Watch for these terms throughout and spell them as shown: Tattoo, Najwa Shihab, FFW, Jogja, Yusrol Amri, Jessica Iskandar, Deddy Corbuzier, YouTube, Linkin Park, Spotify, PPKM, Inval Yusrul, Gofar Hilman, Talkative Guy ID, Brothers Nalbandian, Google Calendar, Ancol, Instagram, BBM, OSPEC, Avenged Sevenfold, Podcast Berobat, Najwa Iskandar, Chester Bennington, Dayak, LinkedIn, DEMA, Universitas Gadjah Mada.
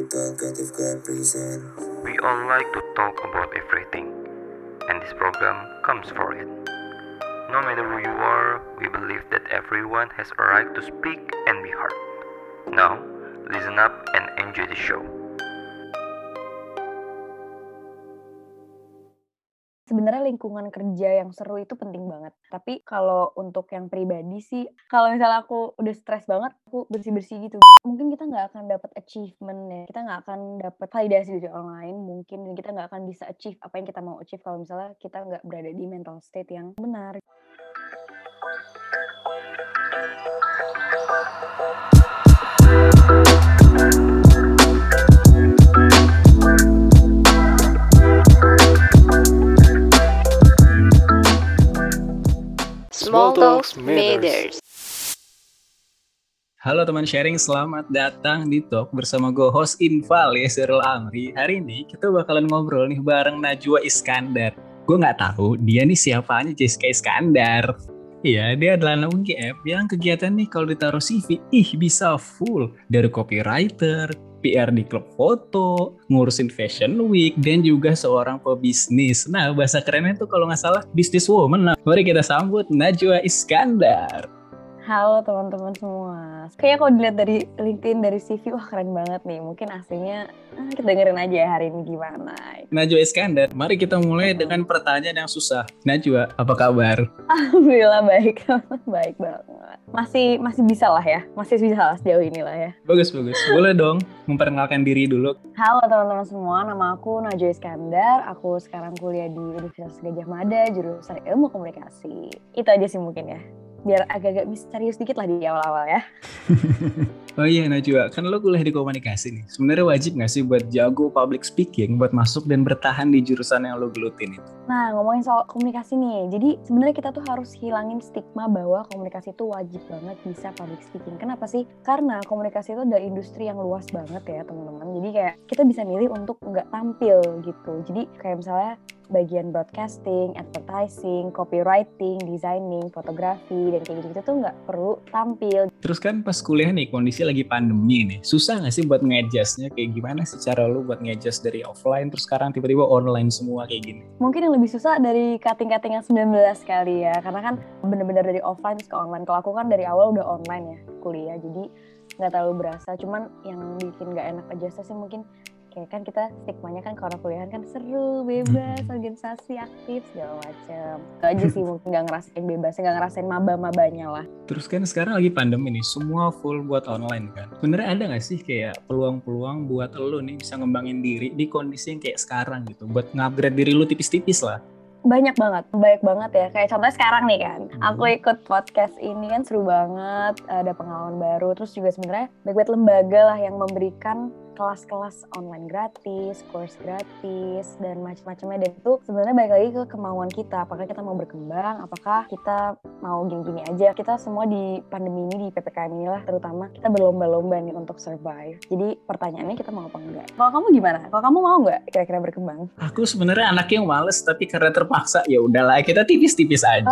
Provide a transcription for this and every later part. The Talkative Guy presents. We all like to talk about everything, and this program comes for it. No matter who you are, we believe that everyone has a right to speak and be heard. Now, listen up and enjoy the show. Sebenarnya lingkungan kerja yang seru itu penting banget. Tapi kalau untuk yang pribadi sih, kalau misalnya aku udah stres banget, aku bersih-bersih gitu. Mungkin kita nggak akan dapat achievement ya, kita nggak akan dapat validasi dari orang lain mungkin, dan kita nggak akan bisa achieve apa yang kita mau achieve kalau misalnya kita nggak berada di mental state yang benar. Small Talks Matters. Halo teman sharing, selamat datang di Talk bersama gue host Inval Yusrul Amri. Hari ini kita bakalan ngobrol nih bareng Najwa Iskandar. Gue nggak tahu dia nih siapanya Jessica Iskandar. Iya, dia adalah anak UGM yang kegiatan nih kalau ditaruh CV, bisa full dari copywriter, PR di klub foto, ngurusin fashion week, dan juga seorang pebisnis. Nah, bahasa kerennya tuh kalau nggak salah businesswoman. Nah, mari kita sambut Najwa Iskandar. Halo teman-teman semua. Kayaknya kalau dilihat dari LinkedIn, dari CV, wah keren banget nih. Mungkin aslinya kita dengerin aja hari ini gimana. Najwa Iskandar, mari kita mulai dengan pertanyaan yang susah. Najwa, apa kabar? Alhamdulillah baik. Baik banget. Masih bisa lah ya. Masih bisa lah sejauh ini lah ya. Bagus. Boleh dong memperkenalkan diri dulu. Halo teman-teman semua, nama aku Najwa Iskandar. Aku sekarang kuliah di Universitas Gadjah Mada, jurusan Ilmu Komunikasi. Itu aja sih mungkin ya. Biar agak-agak misterius dikit lah di awal-awal ya. Oh iya Najwa, kan lo kuliah di komunikasi nih. Sebenarnya wajib gak sih buat jago public speaking, buat masuk dan bertahan di jurusan yang lo gelutin itu? Nah, ngomongin soal komunikasi nih. Jadi sebenarnya kita tuh harus hilangin stigma bahwa komunikasi itu wajib banget bisa public speaking. Kenapa sih? Karena komunikasi itu ada industri yang luas banget ya teman-teman. Jadi kayak kita bisa milih untuk gak tampil gitu. Jadi kayak misalnya bagian broadcasting, advertising, copywriting, designing, fotografi, dan kayak gitu-gitu tuh nggak perlu tampil. Terus kan pas kuliah nih, kondisi lagi pandemi nih, susah nggak sih buat nge-adjust-nya? Kayak gimana sih cara lu buat nge-adjust dari offline, terus sekarang tiba-tiba online semua kayak gini? Mungkin yang lebih susah dari cutting-cutting yang 19 kali ya, karena kan bener-bener dari offline ke online. Kalau aku kan dari awal udah online ya kuliah, jadi nggak terlalu berasa. Cuman yang bikin nggak enak adjust-nya sih mungkin kayak kan kita stigmanya kan kalau kuliahan kan seru, bebas, organisasi, aktif, segala macam. Itu aja sih mungkin gak ngerasain bebas, gak ngerasain maba-mabanya lah. Terus kan sekarang lagi pandemi nih, semua full buat online kan. Bener ada gak sih kayak peluang-peluang buat lo nih bisa ngembangin diri di kondisi yang kayak sekarang gitu, buat nge-upgrade diri lo tipis-tipis lah? Banyak banget ya. Kayak contohnya sekarang nih kan, aku ikut podcast ini kan seru banget, ada pengalaman baru. Terus juga sebenarnya banyak lembaga lah yang memberikan kelas-kelas online gratis, course gratis, dan macam-macamnya. Dan itu sebenarnya balik lagi ke kemauan kita. Apakah kita mau berkembang, apakah kita mau gini-gini aja. Kita semua di pandemi ini, di PPKM inilah terutama, kita berlomba-lomba nih untuk survive. Jadi pertanyaannya kita mau apa enggak? Kalau kamu gimana? Kalau kamu mau enggak kira-kira berkembang? Aku sebenarnya anaknya yang males, tapi karena terpaksa ya udahlah kita tipis-tipis aja.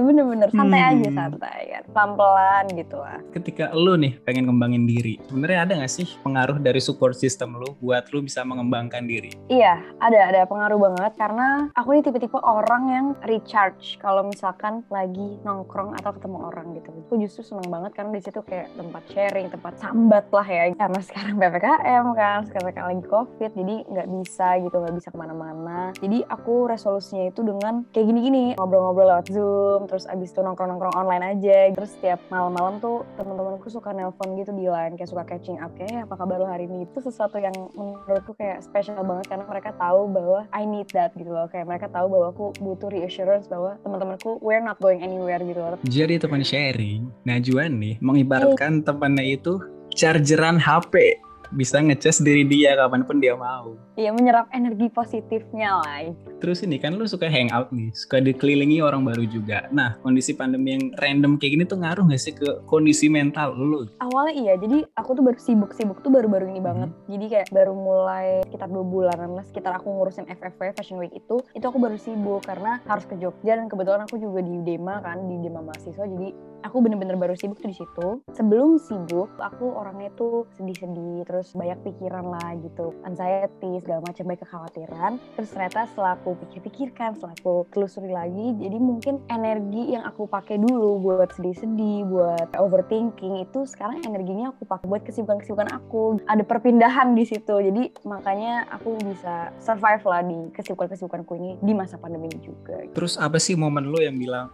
Oh, bener-bener, santai aja, santai kan. Pelan-pelan gitu lah. Ketika lu nih pengen kembangin diri, sebenarnya ada gak sih pengaruh dari support system lu buat lu bisa mengembangkan diri? Iya, ada pengaruh banget karena aku ini tipe-tipe orang yang recharge kalau misalkan lagi nongkrong atau ketemu orang gitu. Aku justru seneng banget karena di situ kayak tempat sharing, tempat sambat lah ya. Karena sekarang PPKM kan, sekarang lagi COVID, jadi nggak bisa gitu, nggak bisa kemana-mana. Jadi aku resolusinya itu dengan kayak gini-gini, ngobrol-ngobrol lewat Zoom, terus abis itu nongkrong-nongkrong online aja. Terus setiap malam-malam tuh teman-temanku suka nelpon gitu di line, kayak suka catching up, kayak apa kabar lu hari ini? Itu sesuatu yang menurutku kayak spesial banget karena mereka tahu bahwa I need that gitu loh. Kayak mereka tahu bahwa aku butuh reassurance bahwa teman-temanku we're not going anywhere gitu loh. Jadi teman sharing, Najwa nih mengibaratkan temannya itu chargeran HP. Bisa ngecas diri dia kapanpun dia mau. Iya, menyerap energi positifnya lah. Terus ini kan lu suka hangout nih, suka dikelilingi orang baru juga. Nah, kondisi pandemi yang random kayak gini tuh ngaruh gak sih ke kondisi mental lu? Awalnya iya, jadi aku tuh baru sibuk-sibuk tuh baru-baru ini banget. Jadi kayak baru mulai sekitar 2 bulanan lah, sekitar aku ngurusin FFW Fashion Week itu aku baru sibuk karena harus ke Jogja dan kebetulan aku juga di DEMA kan, di DEMA mahasiswa, jadi aku bener-bener baru sibuk tuh di situ. Sebelum sibuk, aku orangnya tuh sedih-sedih, terus banyak pikiran lah gitu, anxiety, segala macam, banyak kekhawatiran. Terus ternyata setelah aku pikir-pikirkan, setelah aku telusuri lagi, jadi mungkin energi yang aku pakai dulu buat sedih-sedih, buat overthinking itu sekarang energinya aku pakai buat kesibukan-kesibukan aku. Ada perpindahan di situ, jadi makanya aku bisa survive lah di kesibukan-kesibukanku ini di masa pandemi juga. Terus apa sih momen lo yang bilang,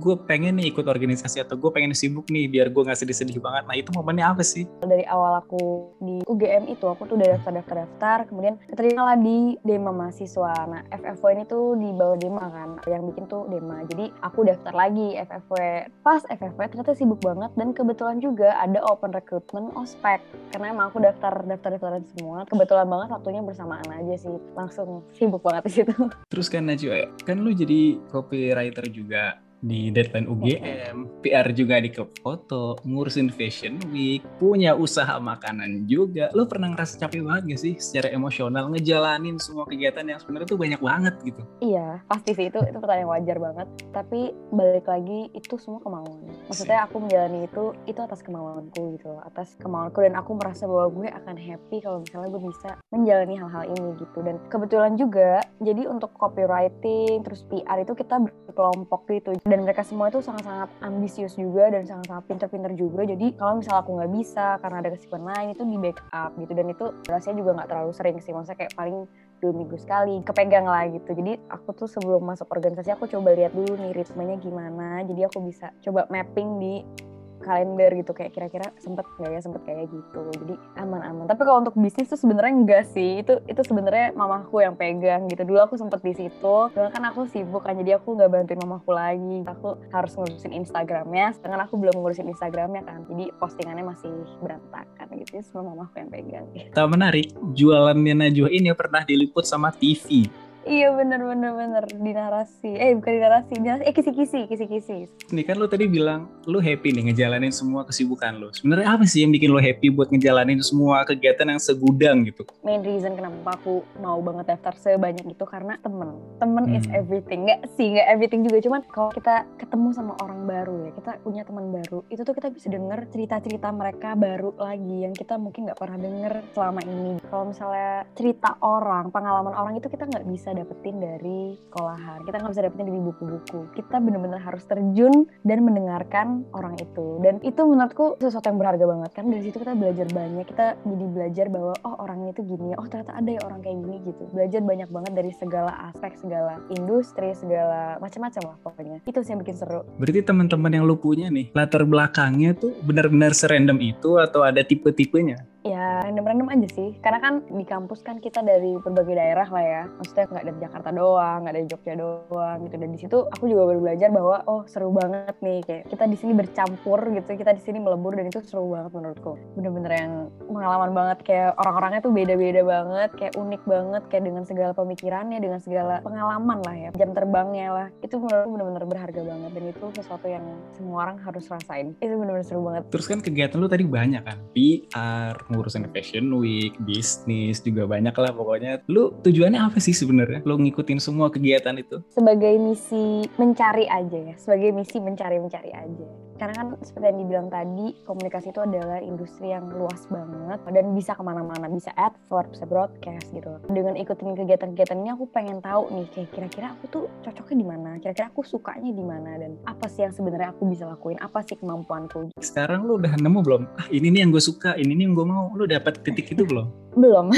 gue pengen nih ikut organisasi atau gue pengen sibuk nih biar gue gak sedih-sedih banget. Nah itu momennya apa sih? Dari awal aku di UGM itu, aku tuh udah daftar-daftar, kemudian keterimalah di DEMA mahasiswa. Nah FFW ini tuh di bawah DEMA kan, yang bikin tuh DEMA. Jadi aku daftar lagi FFW. Pas FFW ternyata sibuk banget, dan kebetulan juga ada open recruitment OSPEC. Karena emang aku daftar-daftaran semua, kebetulan banget waktunya bersamaan aja sih, langsung sibuk banget di situ. Terus kan Najwa, kan lu jadi copywriter juga di deadline UGM, PR juga di klub foto, ngurusin fashion week, punya usaha makanan juga. Lo pernah ngerasa capek banget gak sih secara emosional ngejalanin semua kegiatan yang sebenarnya tuh banyak banget gitu? Iya, pasti sih itu pertanyaan yang wajar banget. Tapi balik lagi itu semua kemauan. Maksudnya aku menjalani itu atas kemauanku gitu, atas kemauanku, dan aku merasa bahwa gue akan happy kalau misalnya gue bisa menjalani hal-hal ini gitu. Dan kebetulan juga, jadi untuk copywriting terus PR itu kita berkelompok gitu. Dan mereka semua itu sangat-sangat ambisius juga dan sangat-sangat pinter-pinter juga. Jadi kalau misalnya aku nggak bisa karena ada kesibukan lain, itu di backup gitu. Dan itu rasanya juga nggak terlalu sering sih, maksudnya kayak paling 2 minggu sekali kepegang lah gitu. Jadi aku tuh sebelum masuk organisasi aku coba lihat dulu nih ritmenya gimana, jadi aku bisa coba mapping di kalender gitu, kayak kira-kira sempet kayak gitu. Jadi aman-aman. Tapi kalau untuk bisnis tuh sebenarnya enggak sih. Itu sebenarnya mamaku yang pegang gitu. Dulu aku sempet di situ, cuma kan aku sibuk kan, jadi aku nggak bantuin mamaku lagi. Aku harus ngurusin Instagramnya, sedangkan aku belum ngurusin Instagramnya kan. Jadi postingannya masih berantakan gitu. Semua mamaku yang pegang. Tahu menarik, jualannya Najwa ini pernah diliput sama TV. Iya bener di narasi. Kisi-kisi. Nih kan lo tadi bilang lo happy nih ngejalanin semua kesibukan lo. Sebenarnya apa sih yang bikin lo happy buat ngejalanin semua kegiatan yang segudang gitu? Main reason kenapa aku mau banget daftar sebanyak itu karena temen is everything. Nggak everything juga, cuman kalau kita ketemu sama orang baru ya, kita punya teman baru, itu tuh kita bisa denger cerita-cerita mereka baru lagi yang kita mungkin nggak pernah denger selama ini. Kalau misalnya cerita orang, pengalaman orang itu kita nggak bisa dapetin dari sekolahan, kita nggak bisa dapetin dari buku-buku. Kita benar-benar harus terjun dan mendengarkan orang itu, dan itu menurutku sesuatu yang berharga banget karena dari situ kita belajar banyak. Kita jadi belajar bahwa oh orangnya itu gini, oh ternyata ada ya orang kayak gini gitu. Belajar banyak banget dari segala aspek, segala industri, segala macam-macam lah pokoknya. Itu sih yang bikin seru. Berarti teman-teman yang lu punya nih latar belakangnya tuh benar-benar serandom itu atau ada tipe-tipenya? Ya random-random aja sih, karena kan di kampus kan kita dari berbagai daerah lah ya, maksudnya nggak dari Jakarta doang, nggak dari Jogja doang gitu. Dan di situ aku juga baru belajar bahwa oh seru banget nih, kayak kita di sini bercampur gitu, kita di sini melebur, dan itu seru banget menurutku. Bener-bener yang pengalaman banget, kayak orang-orangnya tuh beda-beda banget, kayak unik banget, kayak dengan segala pemikirannya, dengan segala pengalaman lah ya, jam terbangnya lah, itu menurutku bener-bener berharga banget, dan itu sesuatu yang semua orang harus rasain. Itu bener-bener seru banget. Terus kan kegiatan lu tadi banyak kan, PR, ngurusin fashion week, bisnis juga banyak lah pokoknya. Lu tujuannya apa sih sebenarnya? Lu ngikutin semua kegiatan itu? Sebagai misi mencari aja ya. Sebagai misi mencari-mencari aja. Karena kan seperti yang dibilang tadi, komunikasi itu adalah industri yang luas banget dan bisa kemana-mana, bisa advert, bisa broadcast gitu. Dengan ikutin kegiatan-kegiatan ini aku pengen tahu nih kayak kira-kira aku tuh cocoknya di mana, kira-kira aku sukanya di mana, dan apa sih yang sebenarnya aku bisa lakuin, apa sih kemampuanku. Sekarang lu udah nemu belum? Ini nih yang gue suka, ini nih yang gue mau. Lu dapat titik itu belum? Belum.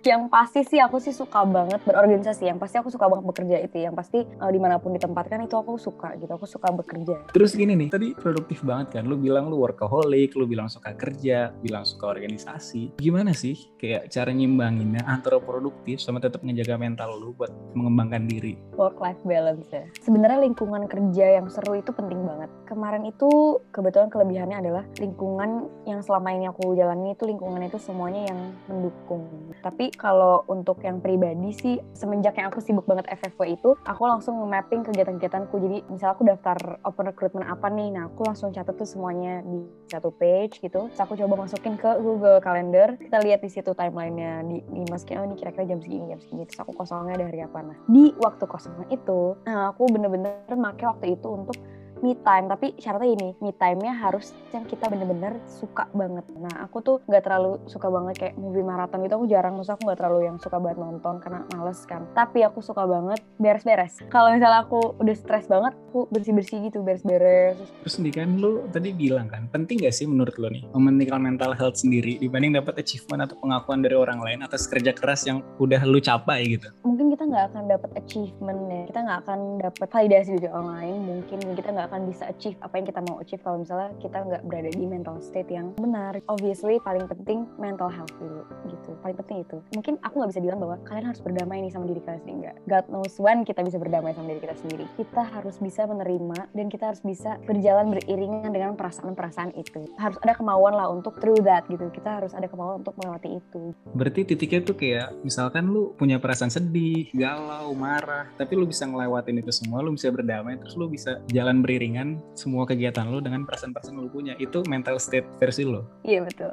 Yang pasti sih aku sih suka banget berorganisasi, yang pasti aku suka banget bekerja itu, yang pasti dimanapun ditempatkan itu aku suka gitu, aku suka bekerja. Terus gini nih, tadi produktif banget kan, lu bilang lu workaholic, lu bilang suka kerja, bilang suka organisasi. Gimana sih kayak cara nyimbanginnya antara produktif sama tetap ngejaga mental lu buat mengembangkan diri? Work life balance ya. Sebenarnya lingkungan kerja yang seru itu penting banget. Kemarin itu kebetulan kelebihannya adalah lingkungan yang selama ini aku jalani itu lingkungan itu semuanya yang mendukung. Tapi kalau untuk yang pribadi sih, semenjak yang aku sibuk banget FFW itu, aku langsung mapping kegiatan-kegiatanku. Jadi misalnya aku daftar open recruitment apa nih, nah aku langsung catat tuh semuanya di satu page gitu. Terus aku coba masukin ke Google Calendar, kita lihat di situ timeline-nya, dimasukin oh ini kira-kira jam segini. Terus aku kosongnya dari apa. Nah di waktu kosongnya itu, aku bener-bener pakai waktu itu untuk me time, tapi syaratnya ini, me time-nya harus yang kita bener-bener suka banget. Nah, aku tuh nggak terlalu suka banget kayak movie marathon gitu, aku jarang, maksudnya aku nggak terlalu yang suka banget nonton karena males kan. Tapi aku suka banget beres-beres. Kalau misalnya aku udah stres banget, aku bersih-bersih gitu, beres-beres. Terus nih kan lu tadi bilang kan, penting nggak sih menurut lu nih mementingkan mental health sendiri dibanding dapat achievement atau pengakuan dari orang lain atas kerja keras yang udah lu capai gitu? Mungkin kita nggak akan dapat achievement ya, kita nggak akan dapat validasi dari orang lain, mungkin kita nggak akan bisa achieve apa yang kita mau achieve kalau misalnya kita nggak berada di mental state yang benar. Obviously paling penting mental health dulu gitu, paling penting itu. Mungkin aku nggak bisa bilang bahwa kalian harus berdamai nih sama diri kalian sendiri, nggak. God knows when kita bisa berdamai sama diri kita sendiri. Kita harus bisa menerima dan kita harus bisa berjalan beriringan dengan perasaan-perasaan itu. Harus ada kemauan lah untuk through that gitu, kita harus ada kemauan untuk melewati itu. Berarti titiknya tuh kayak misalkan lu punya perasaan sedih, galau, marah, tapi lu bisa ngelewatin itu semua, lu bisa berdamai, terus lu bisa jalan beriringan semua kegiatan lo dengan perasaan-perasaan lo punya. Itu mental state versi lo. Iya betul.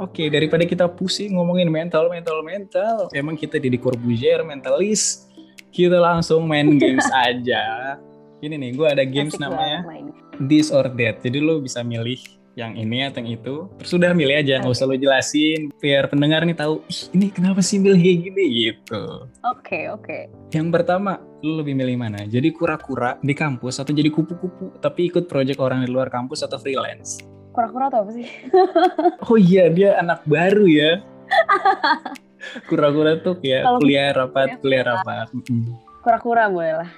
Oke, daripada kita pusing ngomongin mental, emang kita Deddy Corbuzier mentalis, kita langsung main games aja. Ini nih, gue ada games asik namanya This or That. Jadi lo bisa milih yang ini atau yang itu, terus udah milih aja, nggak usah lo jelasin, biar pendengar nih tahu, ih ini kenapa sih milih kayak gini gitu. Oke. Yang pertama, lo lebih milih mana? Jadi kura-kura di kampus atau jadi kupu-kupu tapi ikut proyek orang di luar kampus atau freelance? Kura-kura atau apa sih? Oh iya, dia anak baru ya. Kura-kura tuh kayak kuliah rapat. Kura-kura boleh lah.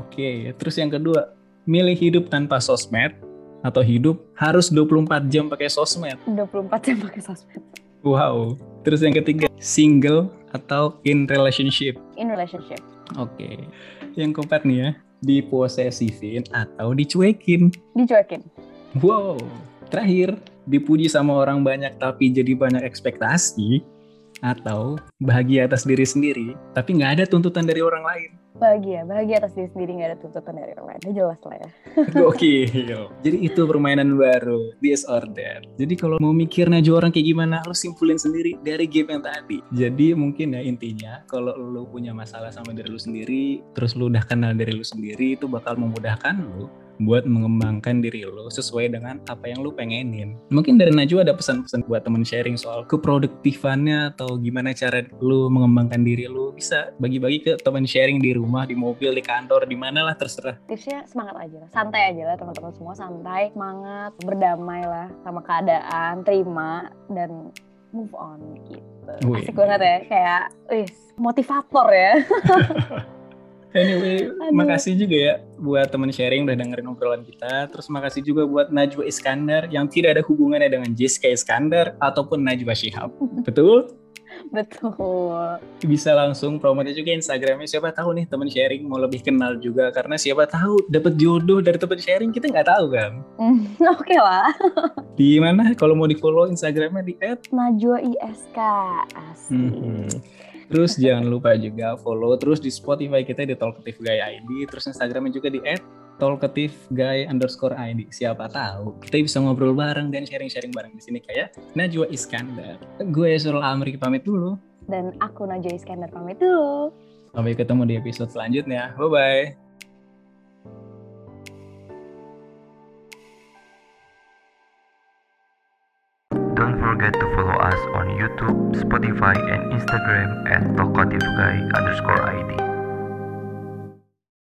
Oke. Terus yang kedua, milih hidup tanpa sosmed atau hidup harus 24 jam pakai sosmed? 24 jam pakai sosmed. Wow. Terus yang ketiga, single atau in relationship? In relationship. Oke. Yang keempat nih ya, diposesifin atau dicuekin? Dicuekin. Wow. Terakhir, dipuji sama orang banyak tapi jadi banyak ekspektasi atau bahagia atas diri sendiri tapi nggak ada tuntutan dari orang lain? Bahagia atas diri sendiri, nggak ada tuntutan dari orang lain. Itu jelas lah ya. Gokil. Jadi itu permainan baru, This or That. Jadi kalau mau mikir Najwa orang kayak gimana, lo simpulin sendiri dari game yang tadi. Jadi mungkin ya intinya, kalau lo punya masalah sama diri lo sendiri, terus lo udah kenal diri lo sendiri, itu bakal memudahkan lo buat mengembangkan diri lo sesuai dengan apa yang lo pengenin. Mungkin dari Najwa ada pesan-pesan buat temen sharing soal keproduktifannya atau gimana cara lo mengembangkan diri lo, bisa bagi-bagi ke temen sharing di rumah, di mobil, di kantor, di mana lah terserah. Tipsnya semangat aja lah, santai aja lah teman-teman semua, santai, semangat, berdamai lah sama keadaan, terima dan move on gitu. Asik banget ya, kayak motivator ya. Anyway, makasih juga ya buat teman sharing udah dengerin obrolan kita. Terus makasih juga buat Najwa Iskandar yang tidak ada hubungannya dengan Jessica Iskandar ataupun Najwa Shihab. Betul? Betul. Bisa langsung promote juga Instagramnya, siapa tahu nih teman sharing mau lebih kenal juga, karena siapa tahu dapat jodoh dari teman sharing, kita nggak tahu kan. Oke lah. Di mana kalau mau di follow Instagramnya di @najwaisk. Asik. Terus jangan lupa juga follow terus di Spotify kita di Talkative Guy ID. Terus Instagramnya juga di @talkative_guy_ID. Siapa tahu kita bisa ngobrol bareng dan sharing-sharing bareng di sini kayak Najwa Iskandar. Gue Yusrol Amri pamit dulu. Dan aku Najwa Iskandar pamit dulu. Sampai ketemu di episode selanjutnya. Bye-bye. Don't forget to follow us on YouTube, Spotify, and Instagram at talkativeguy_id.